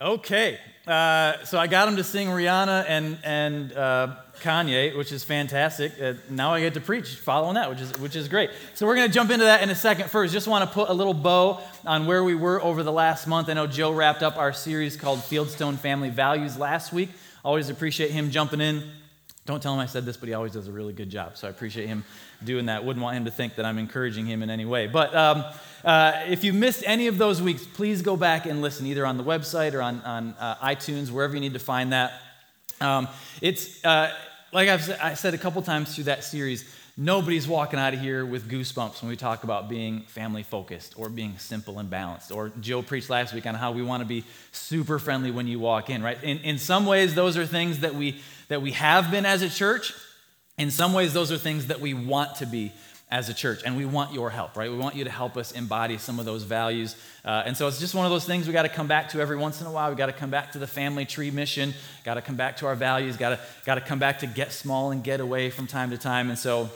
Okay, so I got him to sing Rihanna and Kanye, which is fantastic. Now I get to preach following that, which is great. So we're going to jump into that in a second. First, just want to put a little bow on where we were over the last month. I know Joe wrapped up our series called Fieldstone Family Values last week. Always appreciate him jumping in. Don't tell him I said this, but he always does a really good job, so I appreciate him doing that. Wouldn't want him to think that I'm encouraging him in any way. But if you missed any of those weeks, please go back and listen, either on the website or on iTunes, wherever you need to find that. It's like I said a couple times through that series, nobody's walking out of here with goosebumps when we talk about being family-focused or being simple and balanced. Or Joe preached last week on how we want to be super friendly when you walk in, right? In some ways, those are things that we have been as a church. In some ways, those are things that we want to be as a church, and we want your help, right? We want you to help us embody some of those values. And so it's just one of those things we got to come back to every once in a while. We got to come back to the family tree mission, got to come back to our values, got to come back to get small and get away from time to time. And so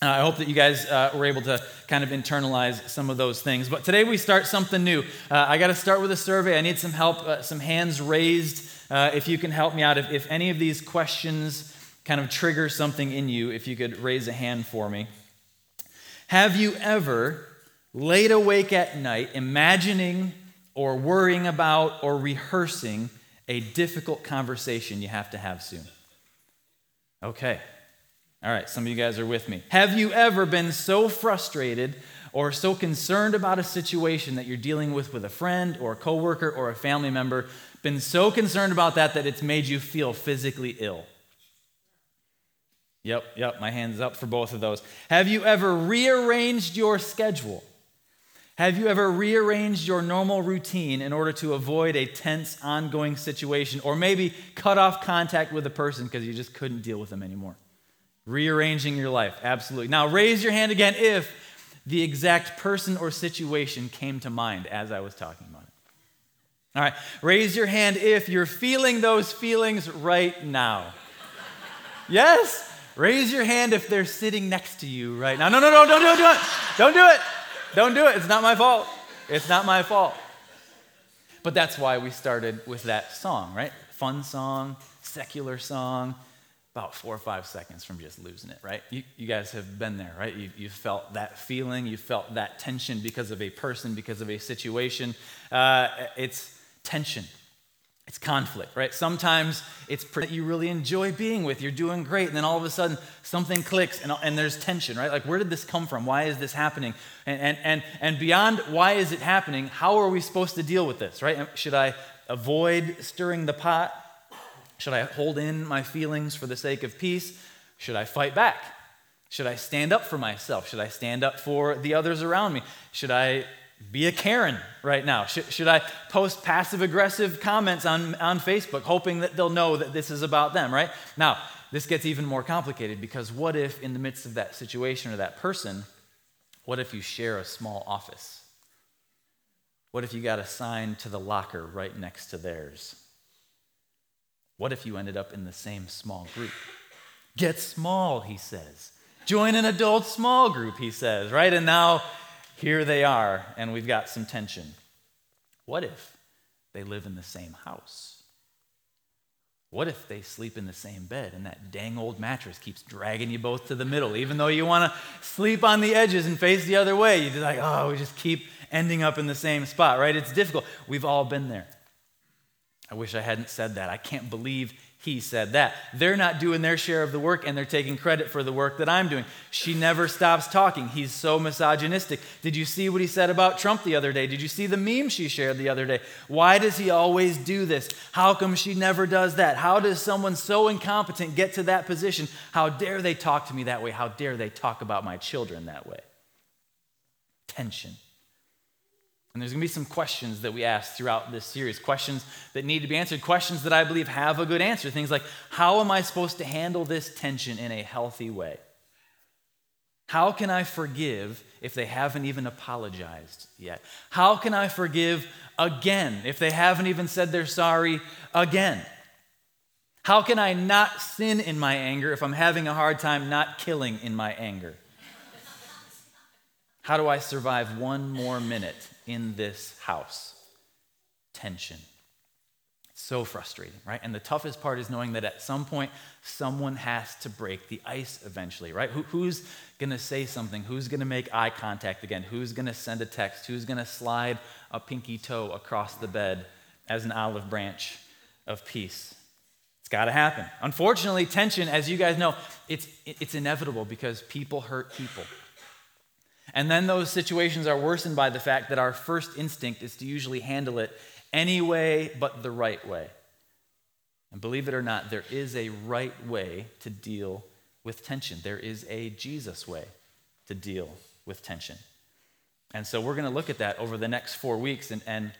I hope that you guys were able to kind of internalize some of those things. But today we start something new. I got to start with a survey. I need some help, some hands raised. If you can help me out, if any of these questions kind of trigger something in you, if you could raise a hand for me. Have you ever laid awake at night imagining or worrying about or rehearsing a difficult conversation you have to have soon? Okay. All right, some of you guys are with me. Have you ever been so frustrated or so concerned about a situation that you're dealing with a friend or a coworker or a family member, been so concerned about that it's made you feel physically ill? Yep, my hand's up for both of those. Have you ever rearranged your schedule? Have you ever rearranged your normal routine in order to avoid a tense, ongoing situation, or maybe cut off contact with a person because you just couldn't deal with them anymore? Rearranging your life, absolutely. Now, raise your hand again if the exact person or situation came to mind as I was talking about it. All right, raise your hand if you're feeling those feelings right now. Yes? Raise your hand if they're sitting next to you right now. No, don't do it. Don't do it. Don't do it. It's not my fault. It's not my fault. But that's why we started with that song, right? Fun song, secular song. About 4 or 5 seconds from just losing it, right? You guys have been there, right? You felt that feeling, you felt that tension because of a person, because of a situation. It's tension. It's conflict, right? Sometimes it's that you really enjoy being with, you're doing great, and then all of a sudden something clicks and there's tension, right? Like, where did this come from? Why is this happening? And beyond why is it happening, how are we supposed to deal with this, right? Should I avoid stirring the pot? Should I hold in my feelings for the sake of peace? Should I fight back? Should I stand up for myself? Should I stand up for the others around me? Should I be a Karen right now? Should I post passive-aggressive comments on Facebook, hoping that they'll know that this is about them, right? Now, this gets even more complicated because what if in the midst of that situation or that person, what if you share a small office? What if you got assigned to the locker right next to theirs? What if you ended up in the same small group? Get small, he says. Join an adult small group, he says, right? And now here they are, and we've got some tension. What if they live in the same house? What if they sleep in the same bed, and that dang old mattress keeps dragging you both to the middle? Even though you want to sleep on the edges and face the other way, you're just like, oh, we just keep ending up in the same spot, right? It's difficult. We've all been there. I wish I hadn't said that. I can't believe he said that. They're not doing their share of the work, and they're taking credit for the work that I'm doing. She never stops talking. He's so misogynistic. Did you see what he said about Trump the other day? Did you see the meme she shared the other day? Why does he always do this? How come she never does that? How does someone so incompetent get to that position? How dare they talk to me that way? How dare they talk about my children that way? Tension. And there's going to be some questions that we ask throughout this series, questions that need to be answered, questions that I believe have a good answer. Things like, how am I supposed to handle this tension in a healthy way? How can I forgive if they haven't even apologized yet? How can I forgive again if they haven't even said they're sorry again? How can I not sin in my anger if I'm having a hard time not killing in my anger? How do I survive one more minute in this house? Tension. So frustrating, right? And the toughest part is knowing that at some point, someone has to break the ice eventually, right? Who's going to say something? Who's going to make eye contact again? Who's going to send a text? Who's going to slide a pinky toe across the bed as an olive branch of peace? It's got to happen. Unfortunately, tension, as you guys know, it's inevitable because people hurt people. And then those situations are worsened by the fact that our first instinct is to usually handle it any way but the right way. And believe it or not, there is a right way to deal with tension. There is a Jesus way to deal with tension. And so we're going to look at that over the next 4 weeks. And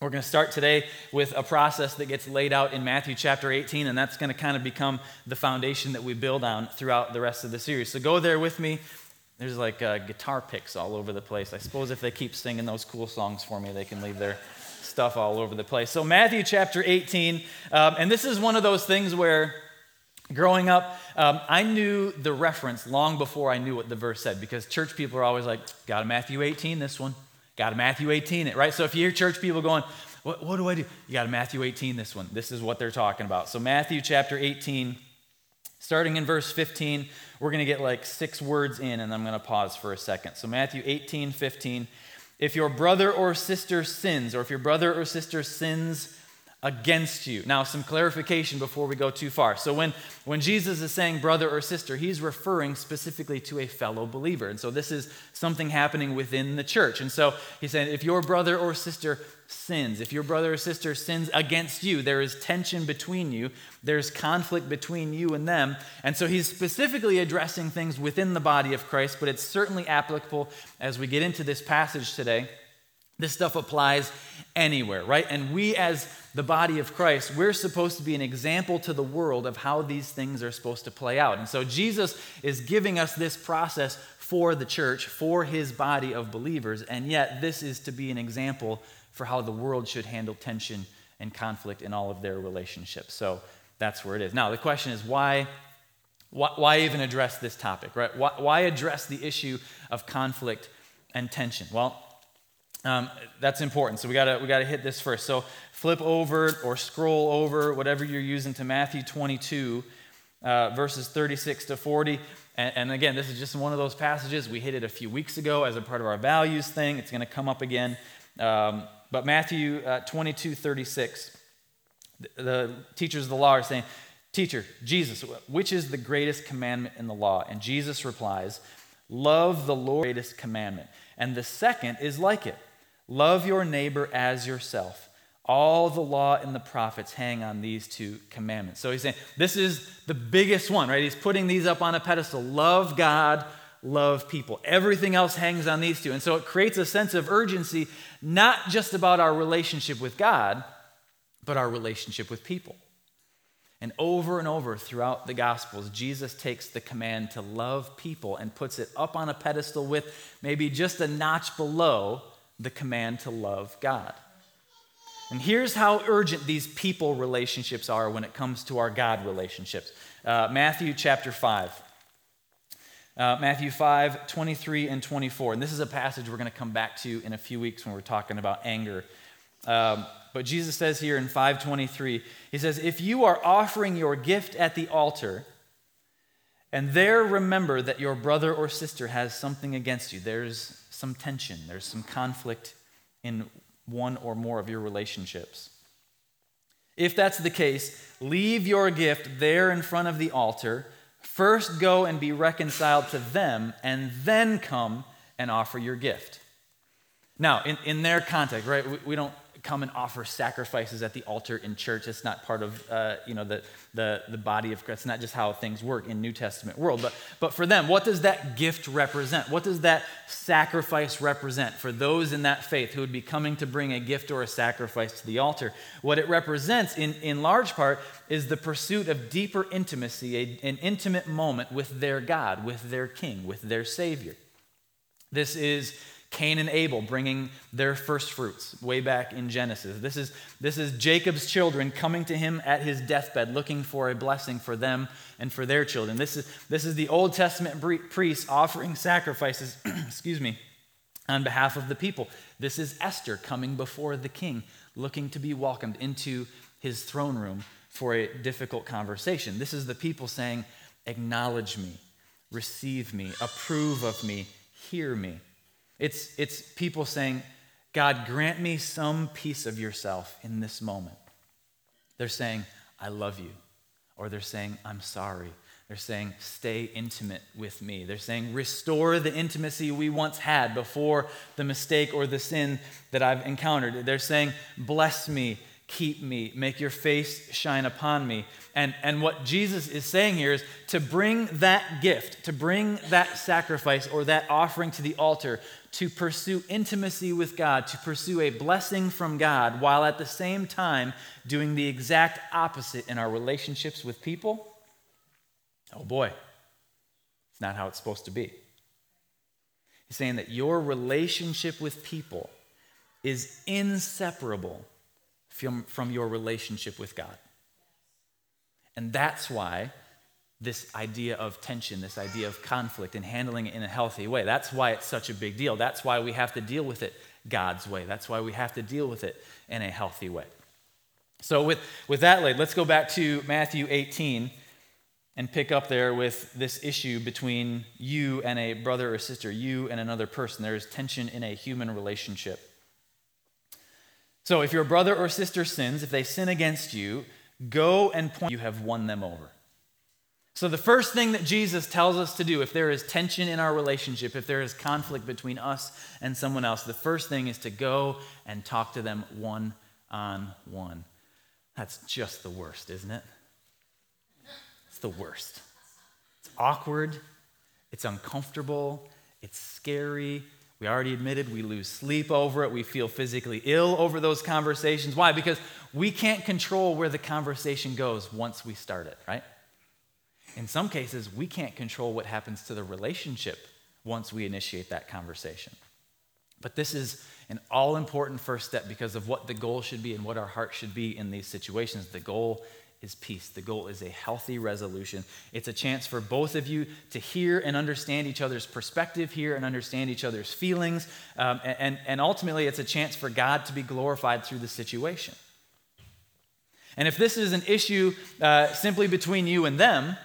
we're going to start today with a process that gets laid out in Matthew chapter 18, and that's going to kind of become the foundation that we build on throughout the rest of the series. So go there with me. There's like guitar picks all over the place. I suppose if they keep singing those cool songs for me, they can leave their stuff all over the place. So Matthew chapter 18, and this is one of those things where growing up, I knew the reference long before I knew what the verse said, because church people are always like, got a Matthew 18, this one. Got a Matthew 18, right? So if you hear church people going, what do I do? You got a Matthew 18, this one. This is what they're talking about. So Matthew chapter 18, starting in verse 15, we're going to get like 6 words in, and I'm going to pause for a second. So Matthew 18, 15. If your brother or sister sins against you. Now, some clarification before we go too far. So when Jesus is saying brother or sister, he's referring specifically to a fellow believer. And so this is something happening within the church. And so he's saying, if your brother or sister sins, if your brother or sister sins against you, there is tension between you, there's conflict between you and them. And so he's specifically addressing things within the body of Christ, but it's certainly applicable as we get into this passage today. This stuff applies anywhere, right? And we as the body of Christ, we're supposed to be an example to the world of how these things are supposed to play out. And so Jesus is giving us this process for the church, for his body of believers, and yet this is to be an example for how the world should handle tension and conflict in all of their relationships. So that's where it is. Now, the question is why even address this topic, right? Why address the issue of conflict and tension? Well, that's important. So we gotta hit this first. So flip over or scroll over, whatever you're using, to Matthew 22, verses 36 to 40. And again, this is just one of those passages. We hit it a few weeks ago as a part of our values thing. It's going to come up again. But Matthew 22, 36, the teachers of the law are saying, "Teacher, Jesus, which is the greatest commandment in the law?" And Jesus replies, "Love the Lord, the greatest commandment. And the second is like it. Love your neighbor as yourself. All the law and the prophets hang on these 2 commandments. So he's saying, this is the biggest one, right? He's putting these up on a pedestal. Love God, love people. Everything else hangs on these 2. And so it creates a sense of urgency, not just about our relationship with God, but our relationship with people. And over throughout the Gospels, Jesus takes the command to love people and puts it up on a pedestal with maybe just a notch below the command to love God. And here's how urgent these people relationships are when it comes to our God relationships. Matthew chapter 5. Matthew 5, 23 and 24. And this is a passage we're going to come back to in a few weeks when we're talking about anger. But Jesus says here in 5:23, he says, "If you are offering your gift at the altar, and there remember that your brother or sister has something against you," there's some tension, there's some conflict in one or more of your relationships. "If that's the case, leave your gift there in front of the altar. First go and be reconciled to them, and then come and offer your gift." Now, in their context, right, we don't come and offer sacrifices at the altar in church. It's not part of the body of Christ. It's not just how things work in New Testament world. But for them, what does that gift represent? What does that sacrifice represent for those in that faith who would be coming to bring a gift or a sacrifice to the altar? What it represents in large part is the pursuit of deeper intimacy, an intimate moment with their God, with their King, with their Savior. This is Cain and Abel bringing their first fruits way back in Genesis. This is Jacob's children coming to him at his deathbed looking for a blessing for them and for their children. This is the Old Testament priests offering sacrifices, on behalf of the people. This is Esther coming before the king looking to be welcomed into his throne room for a difficult conversation. This is the people saying, acknowledge me, receive me, approve of me, hear me. It's people saying, God, grant me some piece of yourself in this moment. They're saying, I love you. Or they're saying, I'm sorry. They're saying, stay intimate with me. They're saying, restore the intimacy we once had before the mistake or the sin that I've encountered. They're saying, bless me, keep me, make your face shine upon me. And what Jesus is saying here is to bring that gift, to bring that sacrifice or that offering to the altar, to pursue intimacy with God, to pursue a blessing from God, while at the same time doing the exact opposite in our relationships with people. Oh boy, it's not how it's supposed to be. He's saying that your relationship with people is inseparable from your relationship with God. And that's why this idea of tension, this idea of conflict and handling it in a healthy way, that's why it's such a big deal. That's why we have to deal with it God's way. That's why we have to deal with it in a healthy way. So with that laid, let's go back to Matthew 18 and pick up there with this issue between you and a brother or sister, you and another person. There is tension in a human relationship. So if your brother or sister sins, if they sin against you, go and point, you have won them over. So the first thing that Jesus tells us to do, if there is tension in our relationship, if there is conflict between us and someone else, the first thing is to go and talk to them one on one. That's just the worst, isn't it? It's the worst. It's awkward. It's uncomfortable. It's scary. We already admitted we lose sleep over it. We feel physically ill over those conversations. Why? Because we can't control where the conversation goes once we start it, right? In some cases, we can't control what happens to the relationship once we initiate that conversation. But this is an all-important first step because of what the goal should be and what our heart should be in these situations. The goal is peace. The goal is a healthy resolution. It's a chance for both of you to hear and understand each other's perspective, hear and understand each other's feelings, and ultimately it's a chance for God to be glorified through the situation. And if this is an issue simply between you and them,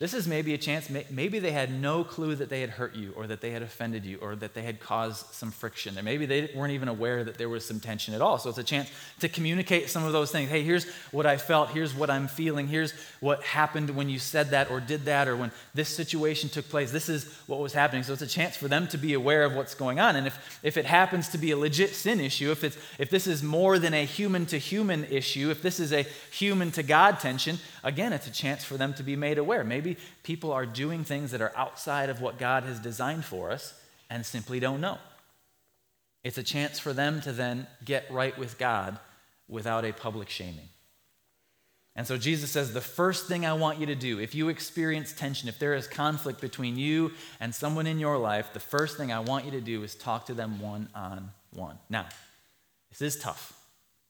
this is maybe a chance, maybe they had no clue that they had hurt you or that they had offended you or that they had caused some friction, and maybe they weren't even aware that there was some tension at all. So it's a chance to communicate some of those things. Hey, here's what I felt, here's what I'm feeling, here's what happened when you said that or did that or when this situation took place. This is what was happening. So it's a chance for them to be aware of what's going on. And if it happens to be a legit sin issue, if this is more than a human-to-human issue, if this is a human-to-God tension, again, it's a chance for them to be made aware. Maybe people are doing things that are outside of what God has designed for us and simply don't know. It's a chance for them to then get right with God without a public shaming. And so Jesus says, the first thing I want you to do, if you experience tension, if there is conflict between you and someone in your life, the first thing I want you to do is talk to them one on one. Now, this is tough.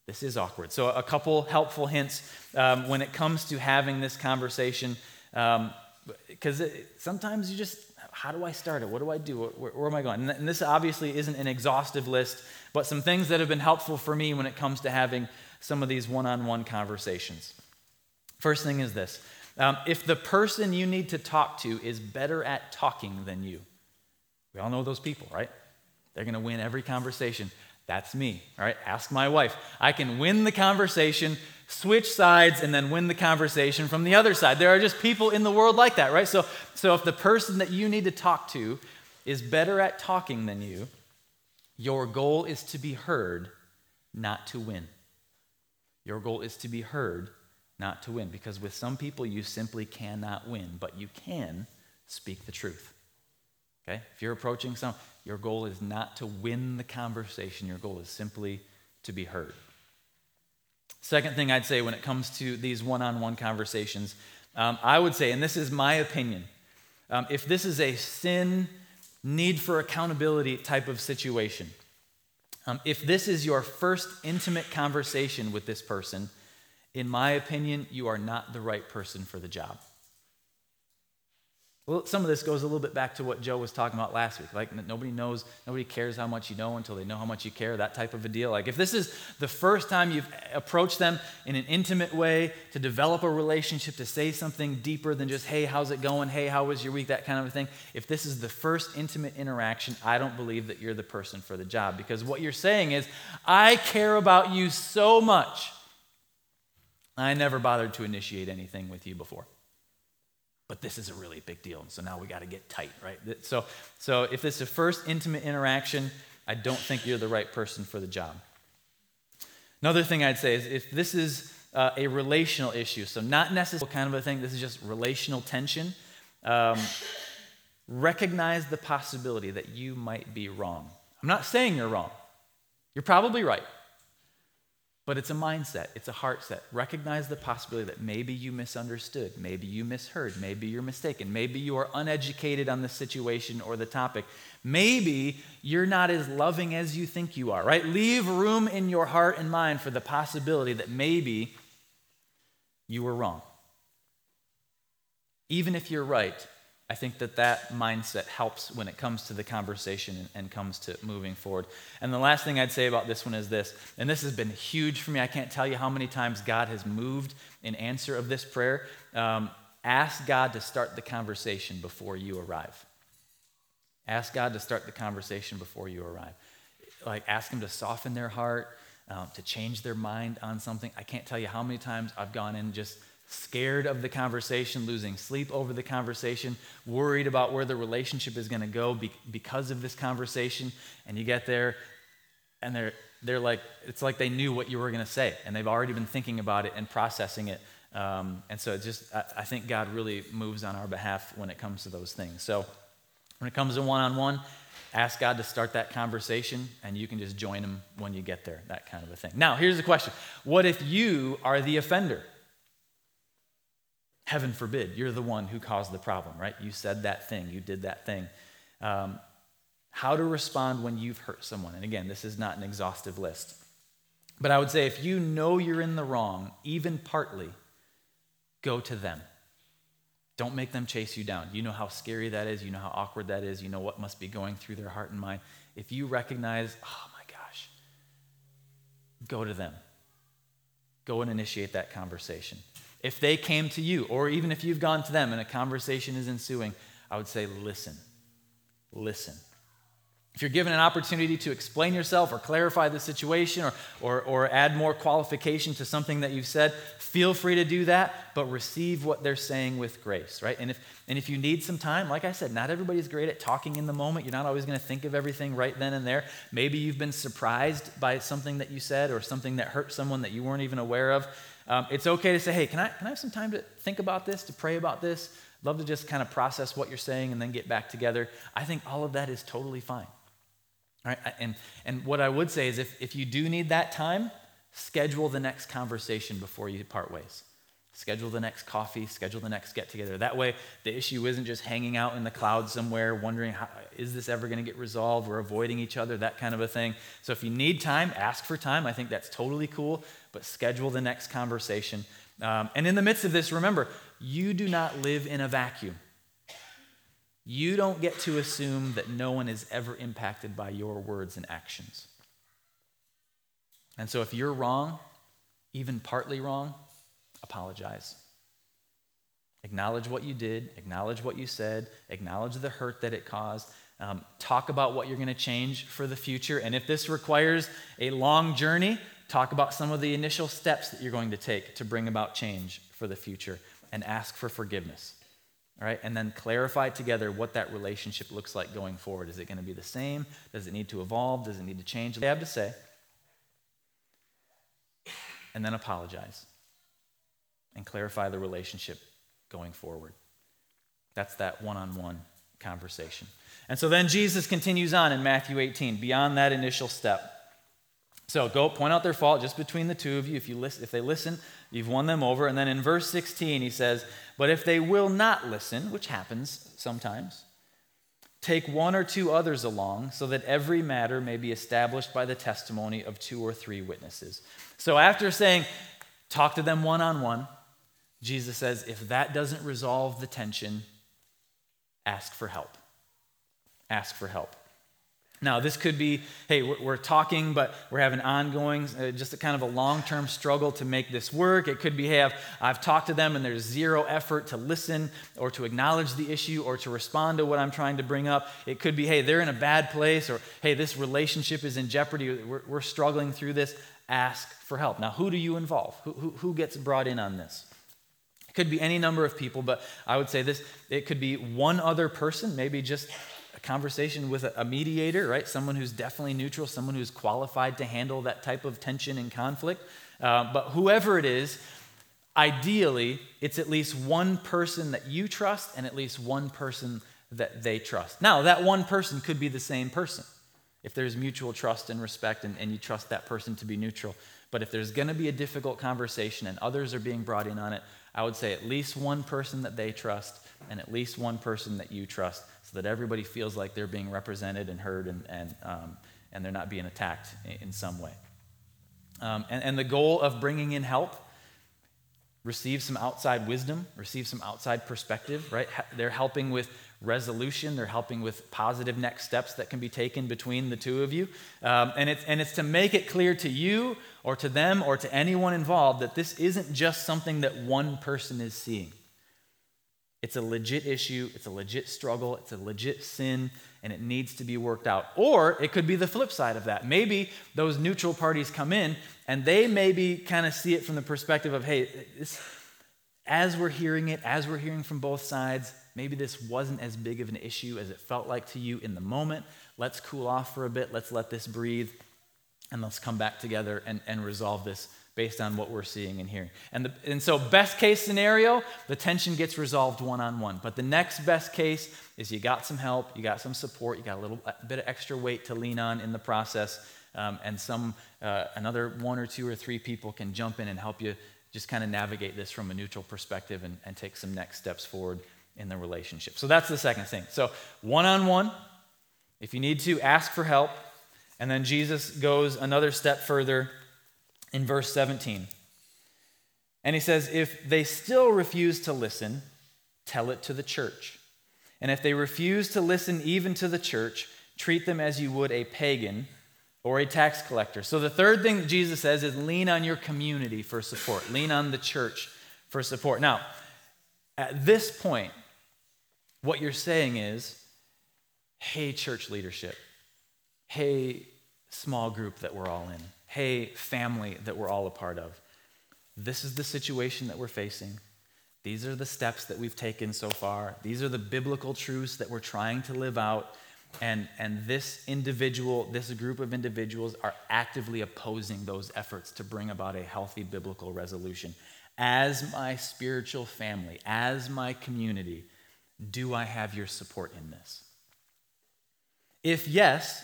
This is awkward. So a couple helpful hints when it comes to having this conversation, because sometimes you just, how do I start it? What do I do? Where am I going? And this obviously isn't an exhaustive list, but some things that have been helpful for me when it comes to having some of these one-on-one conversations. First thing is this. If the person you need to talk to is better at talking than you, we all know those people, right? They're going to win every conversation. That's me, all right? Ask my wife. I can win the conversation, switch sides, and then win the conversation from the other side. There are just people in the world like that, right? So if the person that you need to talk to is better at talking than you, your goal is to be heard, not to win. Your goal is to be heard, not to win, because with some people you simply cannot win, but you can speak the truth. Okay? If you're approaching someone, your goal is not to win the conversation. Your goal is simply to be heard. Second thing I'd say when it comes to these one-on-one conversations, I would say, and this is my opinion, if this is a sin, need for accountability type of situation, if this is your first intimate conversation with this person, in my opinion, you are not the right person for the job. Well, some of this goes a little bit back to what Joe was talking about last week. Like, nobody cares how much you know until they know how much you care, that type of a deal. Like, if this is the first time you've approached them in an intimate way to develop a relationship, to say something deeper than just, hey, how's it going? Hey, how was your week? That kind of a thing. If this is the first intimate interaction, I don't believe that you're the person for the job, because what you're saying is, I care about you so much, I never bothered to initiate anything with you before. But this is a really big deal, and so now we got to get tight, right? So if this is the first intimate interaction, I don't think you're the right person for the job. Another thing I'd say is if this is a relational issue, so not necessarily kind of a thing, this is just relational tension, recognize the possibility that you might be wrong. I'm not saying you're wrong. You're probably right. But it's a mindset, it's a heart set. Recognize the possibility that maybe you misunderstood, maybe you misheard, maybe you're mistaken, maybe you are uneducated on the situation or the topic. Maybe you're not as loving as you think you are, right? Leave room in your heart and mind for the possibility that maybe you were wrong. Even if you're right, I think that mindset helps when it comes to the conversation and comes to moving forward. And the last thing I'd say about this one is this, and this has been huge for me. I can't tell you how many times God has moved in answer of this prayer. Ask God to start the conversation before you arrive. Ask God to start the conversation before you arrive. Like, ask him to soften their heart, to change their mind on something. I can't tell you how many times I've gone in just scared of the conversation, losing sleep over the conversation, worried about where the relationship is going to go because of this conversation. And you get there, and they're like, it's like they knew what you were going to say, and they've already been thinking about it and processing it. And so it just, I think God really moves on our behalf when it comes to those things. So when it comes to one-on-one, ask God to start that conversation, and you can just join him when you get there, that kind of a thing. Now, here's the question. What if you are the offender? Heaven forbid, you're the one who caused the problem, right? You said that thing, you did that thing. How to respond when you've hurt someone. And again, this is not an exhaustive list. But I would say if you know you're in the wrong, even partly, go to them. Don't make them chase you down. You know how scary that is. You know how awkward that is. You know what must be going through their heart and mind. If you recognize, oh my gosh, go to them. Go and initiate that conversation. If they came to you, or even if you've gone to them and a conversation is ensuing, I would say listen. If you're given an opportunity to explain yourself or clarify the situation or add more qualification to something that you've said, feel free to do that, but receive what they're saying with grace, right? And if you need some time, like I said, not everybody's great at talking in the moment. You're not always going to think of everything right then and there. Maybe you've been surprised by something that you said or something that hurt someone that you weren't even aware of. It's okay to say, hey, can I have some time to think about this, to pray about this? I'd love to just kind of process what you're saying and then get back together. I think all of that is totally fine. All right? And what I would say is if you do need that time, schedule the next conversation before you part ways. Schedule the next coffee, schedule the next get-together. That way, the issue isn't just hanging out in the clouds somewhere, wondering, is this ever going to get resolved? We're avoiding each other, that kind of a thing. So if you need time, ask for time. I think that's totally cool, but schedule the next conversation. And in the midst of this, remember, you do not live in a vacuum. You don't get to assume that no one is ever impacted by your words and actions. And so if you're wrong, even partly wrong, apologize. Acknowledge what you did, acknowledge what you said, acknowledge the hurt that it caused. Talk about what you're going to change for the future. And if this requires a long journey, talk about some of the initial steps that you're going to take to bring about change for the future, and ask for forgiveness. All right? And then clarify together what that relationship looks like going forward. Is it going to be the same? Does it need to evolve? Does it need to change? They have to say. And then apologize. And clarify the relationship going forward. That's that one-on-one conversation. And so then Jesus continues on in Matthew 18, beyond that initial step. So go point out their fault just between the two of you. If they listen, you've won them over. And then in verse 16, he says, but if they will not listen, which happens sometimes, take one or two others along so that every matter may be established by the testimony of two or three witnesses. So after saying, talk to them one-on-one, Jesus says, if that doesn't resolve the tension, ask for help. Ask for help. Now, this could be, hey, we're talking, but we're having ongoing, just a kind of a long-term struggle to make this work. It could be, hey, I've talked to them and there's zero effort to listen or to acknowledge the issue or to respond to what I'm trying to bring up. It could be, hey, they're in a bad place, or hey, this relationship is in jeopardy. We're struggling through this. Ask for help. Now, who do you involve? Who gets brought in on this? It could be any number of people, but I would say this. It could be one other person, maybe just a conversation with a mediator, right? Someone who's definitely neutral, someone who's qualified to handle that type of tension and conflict. But whoever it is, ideally, it's at least one person that you trust and at least one person that they trust. Now, that one person could be the same person if there's mutual trust and respect and you trust that person to be neutral. But if there's going to be a difficult conversation and others are being brought in on it, I would say at least one person that they trust and at least one person that you trust, so that everybody feels like they're being represented and heard and they're not being attacked in some way. And the goal of bringing in help, receive some outside wisdom, receive some outside perspective, right? They're helping with resolution. They're helping with positive next steps that can be taken between the two of you. And it's to make it clear to you or to them or to anyone involved that this isn't just something that one person is seeing. It's a legit issue, it's a legit struggle, it's a legit sin, and it needs to be worked out. Or it could be the flip side of that. Maybe those neutral parties come in, and they maybe kind of see it from the perspective of, hey, this, as we're hearing from both sides, maybe this wasn't as big of an issue as it felt like to you in the moment. Let's cool off for a bit, let's let this breathe, and let's come back together and resolve this based on what we're seeing and hearing. And so best case scenario, the tension gets resolved one-on-one. But the next best case is you got some help, you got some support, you got a little bit of extra weight to lean on in the process, and another one or two or three people can jump in and help you just kind of navigate this from a neutral perspective and take some next steps forward in the relationship. So that's the second thing. So one-on-one, if you need to, ask for help. And then Jesus goes another step further in verse 17. And he says, if they still refuse to listen, tell it to the church. And if they refuse to listen even to the church, treat them as you would a pagan or a tax collector. So the third thing that Jesus says is lean on your community for support. Lean on the church for support. Now, at this point, what you're saying is, hey, church leadership. Hey, small group that we're all in. Hey, family that we're all a part of. This is the situation that we're facing. These are the steps that we've taken so far. These are the biblical truths that we're trying to live out. And this group of individuals are actively opposing those efforts to bring about a healthy biblical resolution. As my spiritual family, as my community, do I have your support in this? If yes,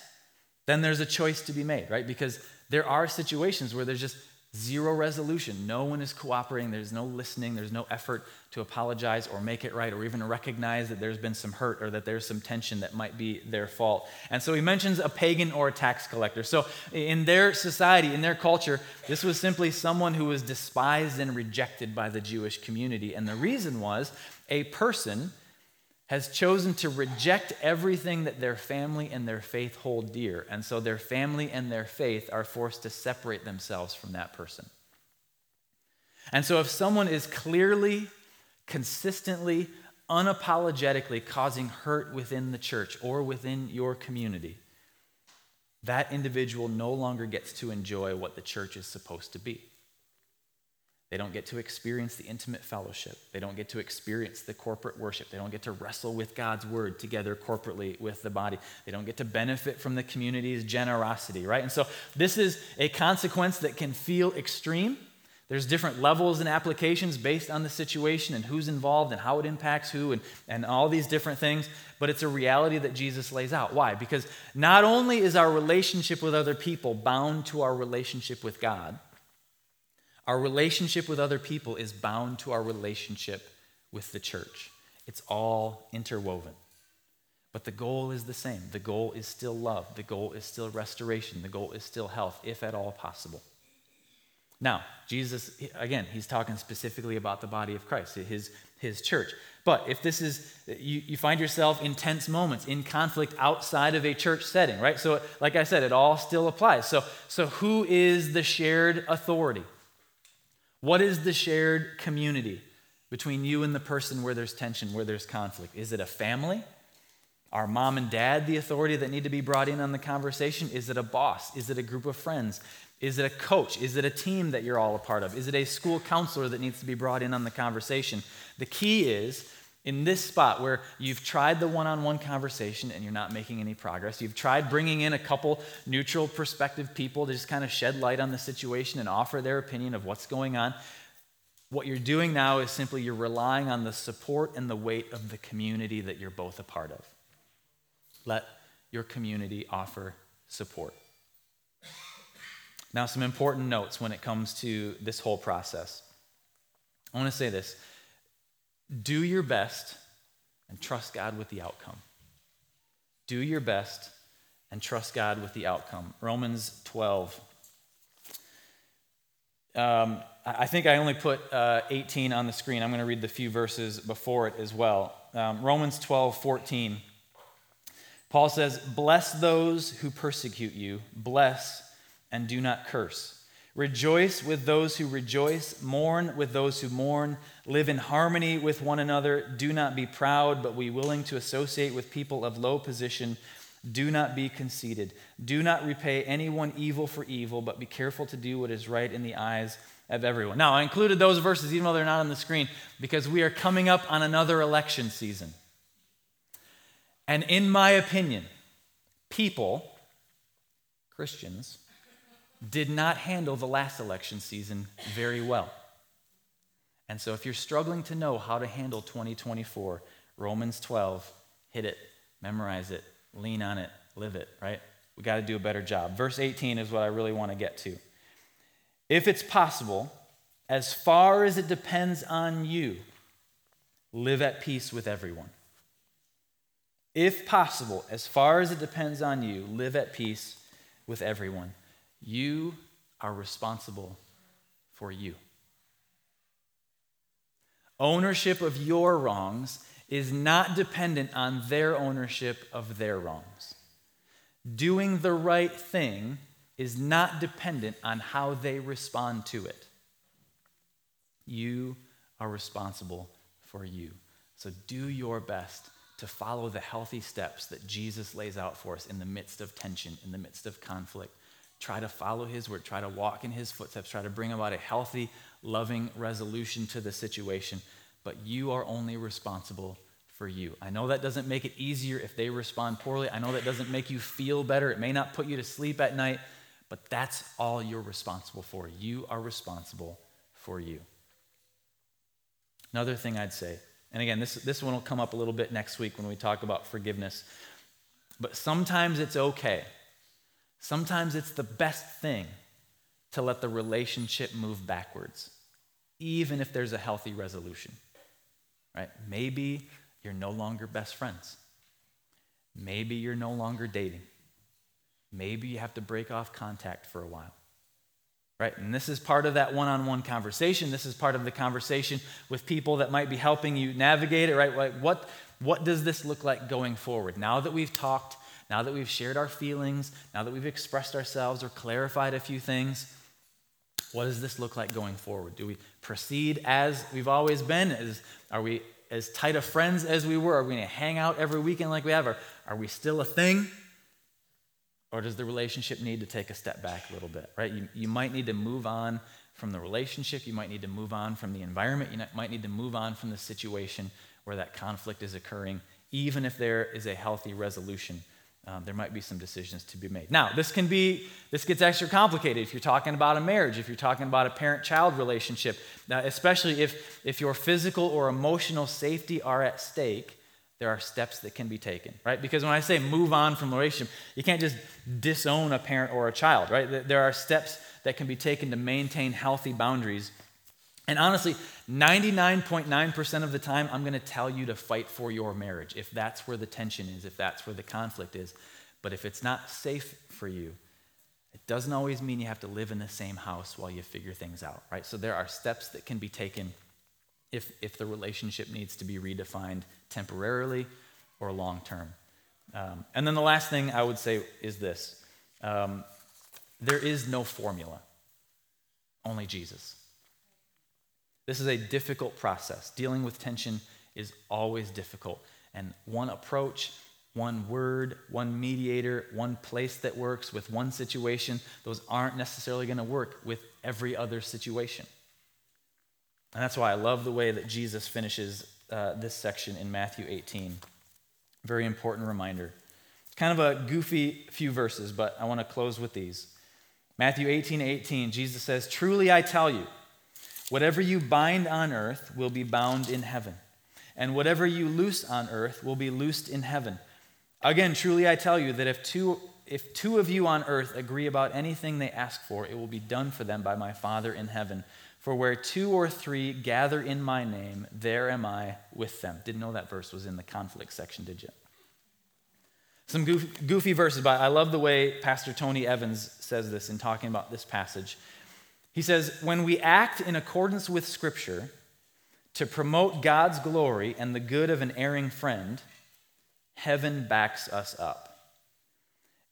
then there's a choice to be made, right? Because there are situations where there's just zero resolution. No one is cooperating. There's no listening. There's no effort to apologize or make it right or even recognize that there's been some hurt or that there's some tension that might be their fault. And so he mentions a pagan or a tax collector. So in their society, in their culture, this was simply someone who was despised and rejected by the Jewish community. And the reason was a person has chosen to reject everything that their family and their faith hold dear. And so their family and their faith are forced to separate themselves from that person. And so if someone is clearly, consistently, unapologetically causing hurt within the church or within your community, that individual no longer gets to enjoy what the church is supposed to be. They don't get to experience the intimate fellowship. They don't get to experience the corporate worship. They don't get to wrestle with God's word together corporately with the body. They don't get to benefit from the community's generosity, right? And so this is a consequence that can feel extreme. There's different levels and applications based on the situation and who's involved and how it impacts who and all these different things. But it's a reality that Jesus lays out. Why? Because not only is our relationship with other people bound to our relationship with God, our relationship with other people is bound to our relationship with the church. It's all interwoven. But the goal is the same. The goal is still love. The goal is still restoration. The goal is still health, if at all possible. Now, Jesus, again, he's talking specifically about the body of Christ, his church. But if this is, you find yourself in tense moments, in conflict outside of a church setting, right? So like I said, it all still applies. So who is the shared authority? What is the shared community between you and the person where there's tension, where there's conflict? Is it a family? Are mom and dad the authority that need to be brought in on the conversation? Is it a boss? Is it a group of friends? Is it a coach? Is it a team that you're all a part of? Is it a school counselor that needs to be brought in on the conversation? The key is, in this spot where you've tried the one-on-one conversation and you're not making any progress, you've tried bringing in a couple neutral perspective people to just kind of shed light on the situation and offer their opinion of what's going on, what you're doing now is simply you're relying on the support and the weight of the community that you're both a part of. Let your community offer support. Now, some important notes when it comes to this whole process. I want to say this. Do your best and trust God with the outcome. Do your best and trust God with the outcome. Romans 12. I think I only put 18 on the screen. I'm going to read the few verses before it as well. Romans 12:14. Paul says, "Bless those who persecute you. Bless and do not curse. Rejoice with those who rejoice. Mourn with those who mourn. Live in harmony with one another. Do not be proud, but be willing to associate with people of low position. Do not be conceited. Do not repay anyone evil for evil, but be careful to do what is right in the eyes of everyone." Now, I included those verses, even though they're not on the screen, because we are coming up on another election season. And in my opinion, people, Christians, did not handle the last election season very well. And so if you're struggling to know how to handle 2024, Romans 12, hit it, memorize it, lean on it, live it, right? We got to do a better job. Verse 18 is what I really want to get to. "If it's possible, as far as it depends on you, live at peace with everyone." If possible, as far as it depends on you, live at peace with everyone. You are responsible for you. Ownership of your wrongs is not dependent on their ownership of their wrongs. Doing the right thing is not dependent on how they respond to it. You are responsible for you. So do your best to follow the healthy steps that Jesus lays out for us in the midst of tension, in the midst of conflict. Try to follow his word. Try to walk in his footsteps. Try to bring about a healthy, loving resolution to the situation. But you are only responsible for you. I know that doesn't make it easier if they respond poorly. I know that doesn't make you feel better. It may not put you to sleep at night, but that's all you're responsible for. You are responsible for you. Another thing I'd say, and again, this one will come up a little bit next week when we talk about forgiveness, but sometimes it's okay. Sometimes it's the best thing to let the relationship move backwards, even if there's a healthy resolution, right? Maybe you're no longer best friends. Maybe you're no longer dating. Maybe you have to break off contact for a while, right? And this is part of that one-on-one conversation. This is part of the conversation with people that might be helping you navigate it, right? Like, what does this look like going forward? Now that we've talked, now that we've shared our feelings, now that we've expressed ourselves or clarified a few things, what does this look like going forward? Do we proceed as we've always been? Are we as tight of friends as we were? Are we going to hang out every weekend like we have? Are we still a thing? Or does the relationship need to take a step back a little bit, right? You might need to move on from the relationship. You might need to move on from the environment. You might need to move on from the situation where that conflict is occurring, even if there is a healthy resolution. There might be some decisions to be made. Now, this gets extra complicated if you're talking about a marriage, if you're talking about a parent-child relationship, especially if your physical or emotional safety are at stake, there are steps that can be taken, right? Because when I say move on from the relationship, you can't just disown a parent or a child, right? There are steps that can be taken to maintain healthy boundaries. And honestly, 99.9% of the time, I'm going to tell you to fight for your marriage if that's where the tension is, if that's where the conflict is. But if it's not safe for you, It doesn't always mean you have to live in the same house while you figure things out, right? So there are steps that can be taken if the relationship needs to be redefined temporarily or long-term. And then the last thing I would say is this. There is no formula, only Jesus. This is a difficult process. Dealing with tension is always difficult. And one approach, one word, one mediator, one place that works with one situation, those aren't necessarily going to work with every other situation. And that's why I love the way that Jesus finishes this section in Matthew 18. Very important reminder. It's kind of a goofy few verses, but I want to close with these. Matthew 18:18, Jesus says, "Truly I tell you, whatever you bind on earth will be bound in heaven, and whatever you loose on earth will be loosed in heaven. Again, truly I tell you that if two of you on earth agree about anything they ask for, it will be done for them by my Father in heaven. For where two or three gather in my name, there am I with them." Didn't know that verse was in the conflict section, did you? Some goofy verses, but I love the way Pastor Tony Evans says this in talking about this passage. He says, "When we act in accordance with Scripture to promote God's glory and the good of an erring friend, heaven backs us up.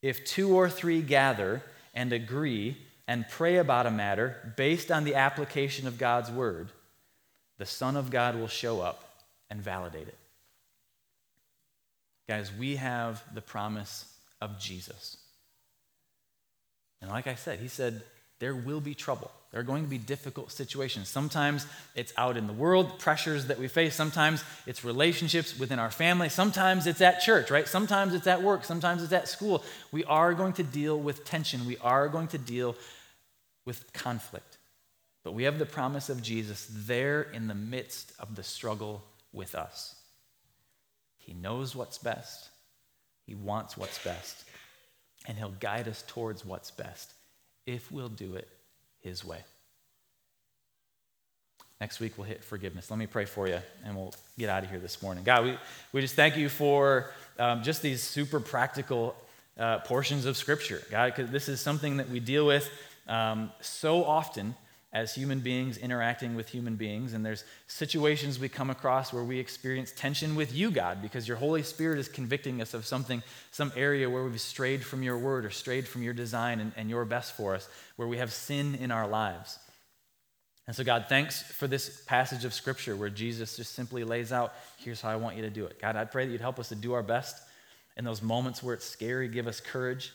If two or three gather and agree and pray about a matter based on the application of God's word, the Son of God will show up and validate it." Guys, we have the promise of Jesus. And like I said, he said, there will be trouble. There are going to be difficult situations. Sometimes it's out in the world, pressures that we face. Sometimes it's relationships within our family. Sometimes it's at church, right? Sometimes it's at work. Sometimes it's at school. We are going to deal with tension. We are going to deal with conflict. But we have the promise of Jesus there in the midst of the struggle with us. He knows what's best. He wants what's best. And he'll guide us towards what's best if we'll do it his way. Next week, we'll hit forgiveness. Let me pray for you, and we'll get out of here this morning. God, we just thank you for just these super practical portions of Scripture, God, because this is something that we deal with so often as human beings interacting with human beings, and there's situations we come across where we experience tension with you, God, because your Holy Spirit is convicting us of something, some area where we've strayed from your word or strayed from your design and your best for us, where we have sin in our lives. And so, God, thanks for this passage of Scripture where Jesus just simply lays out, here's how I want you to do it. God, I pray that you'd help us to do our best in those moments where it's scary, give us courage.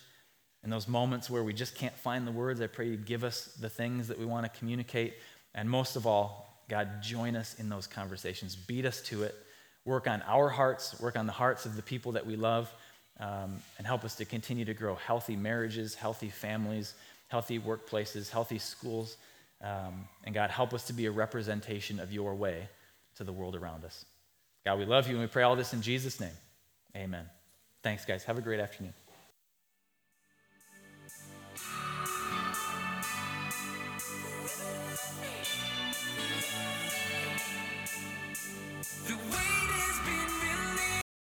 In those moments where we just can't find the words, I pray you give us the things that we want to communicate. And most of all, God, join us in those conversations. Beat us to it. Work on our hearts. Work on the hearts of the people that we love. And help us to continue to grow healthy marriages, healthy families, healthy workplaces, healthy schools. And God, help us to be a representation of your way to the world around us. God, we love you and we pray all this in Jesus' name. Amen. Thanks, guys. Have a great afternoon.